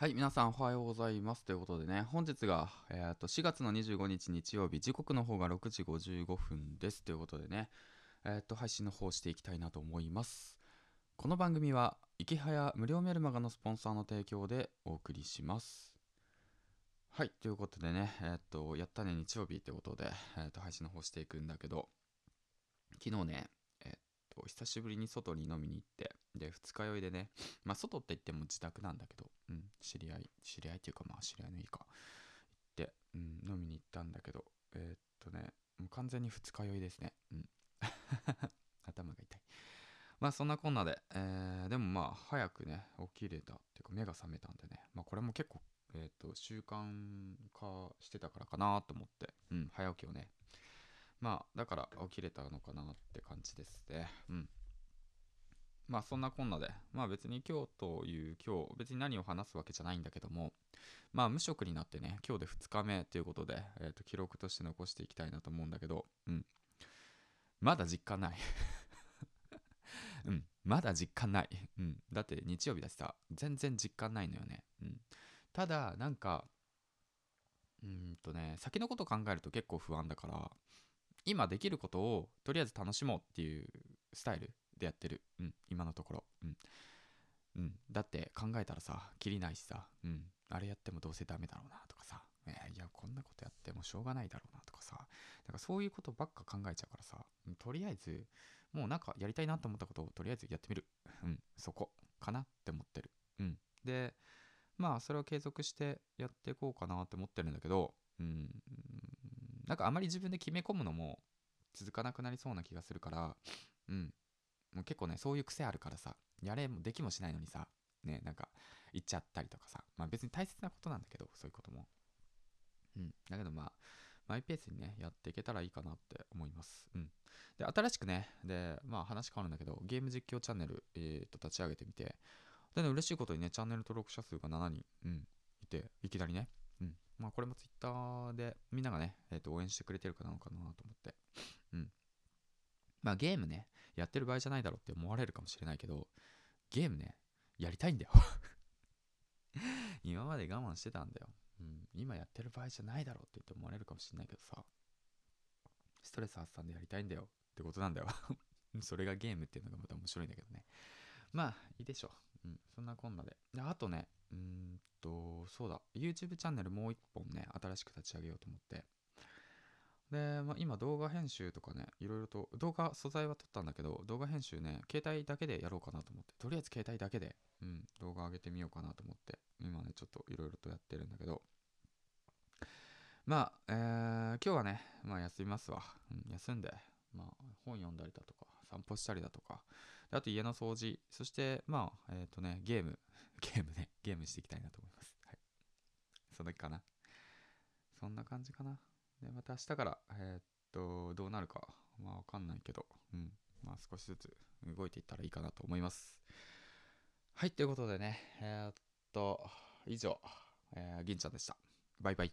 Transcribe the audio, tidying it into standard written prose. はい、皆さんおはようございます。ということでね、本日が、4月の25日日曜日、時刻の方が6時55分です。ということでね、配信の方していきたいなと思います。この番組は、イケハヤ無料メルマガのスポンサーの提供でお送りします。はい、ということでね、やったね日曜日ということで、配信の方していくんだけど、昨日ね、久しぶりに外に飲みに行って、で、二日酔いでね、まあ、外って言っても自宅なんだけど、うん、知り合いっていうか、まあ、知り合いのいいか、行って、うん、飲みに行ったんだけど、もう完全に二日酔いですね。うん。頭が痛い。まあ、そんなこんなで、でもまあ、早くね、起きれたっていうか、目が覚めたんでね、まあ、これも結構、習慣化してたからかなと思って、うん、早起きをね、まあだから起きれたのかなって感じですね。うん。まあそんなこんなで、まあ別に今日別に何を話すわけじゃないんだけども、まあ無職になってね、今日で2日目ということで、記録として残していきたいなと思うんだけど、うん。まだ実感ない。うん。まだ実感ない。うん。だって日曜日だしさ、全然実感ないのよね。うん。ただなんか、先のこと考えると結構不安だから、今できることをとりあえず楽しもうっていうスタイルでやってる、うん、今のところ、うんうん、だって考えたらさキリないしさ、うん、あれやってもどうせダメだろうなとかさ、いやこんなことやってもしょうがないだろうなとかさ、なんかそういうことばっか考えちゃうからさ、とりあえずもうなんかやりたいなと思ったことをとりあえずやってみる、うん、そこかなって思ってる、うん、でまあそれを継続してやっていこうかなって思ってるんだけど、うん、なんかあまり自分で決め込むのも続かなくなりそうな気がするから、うん、もう結構ねそういう癖あるからさ、やれもできもしないのにさ、ね、なんか言っちゃったりとかさ、まあ別に大切なことなんだけどそういうことも、うん、だけどまあマイペースにねやっていけたらいいかなって思います。うん、で新しくねでまあ話変わるんだけどゲーム実況チャンネル、立ち上げてみて、でね嬉しいことにねチャンネル登録者数が7人、うん、いていきなりね。うん、まあこれもツイッターでみんながね、応援してくれてるかなのかなと思って、うん、まあゲームねやってる場合じゃないだろうって思われるかもしれないけど、ゲームねやりたいんだよ今まで我慢してたんだよ、うん、今やってる場合じゃないだろうって思われるかもしれないけどさ、ストレス発散でやりたいんだよってことなんだよそれがゲームっていうのがまた面白いんだけどね、まあいいでしょう、うん、そんなこんなで、であとねそうだ YouTube チャンネルもう一本ね新しく立ち上げようと思って、で、まあ、今動画編集とかねいろいろと動画素材は撮ったんだけど、動画編集ね携帯だけでやろうかなと思って、とりあえず携帯だけで、うん、動画上げてみようかなと思って今ねちょっといろいろとやってるんだけど、まあ、今日はねまあ休みますわ、うん、休んでまあ本読んだりだとか散歩したりだとか、あと家の掃除、そしてまあゲームしていきたいなと思います。はい、そんなかな、そんな感じかな。でまた明日からどうなるかまあわかんないけど、うん、まあ少しずつ動いていったらいいかなと思います。はい、ということでね以上、銀ちゃんでした。バイバイ。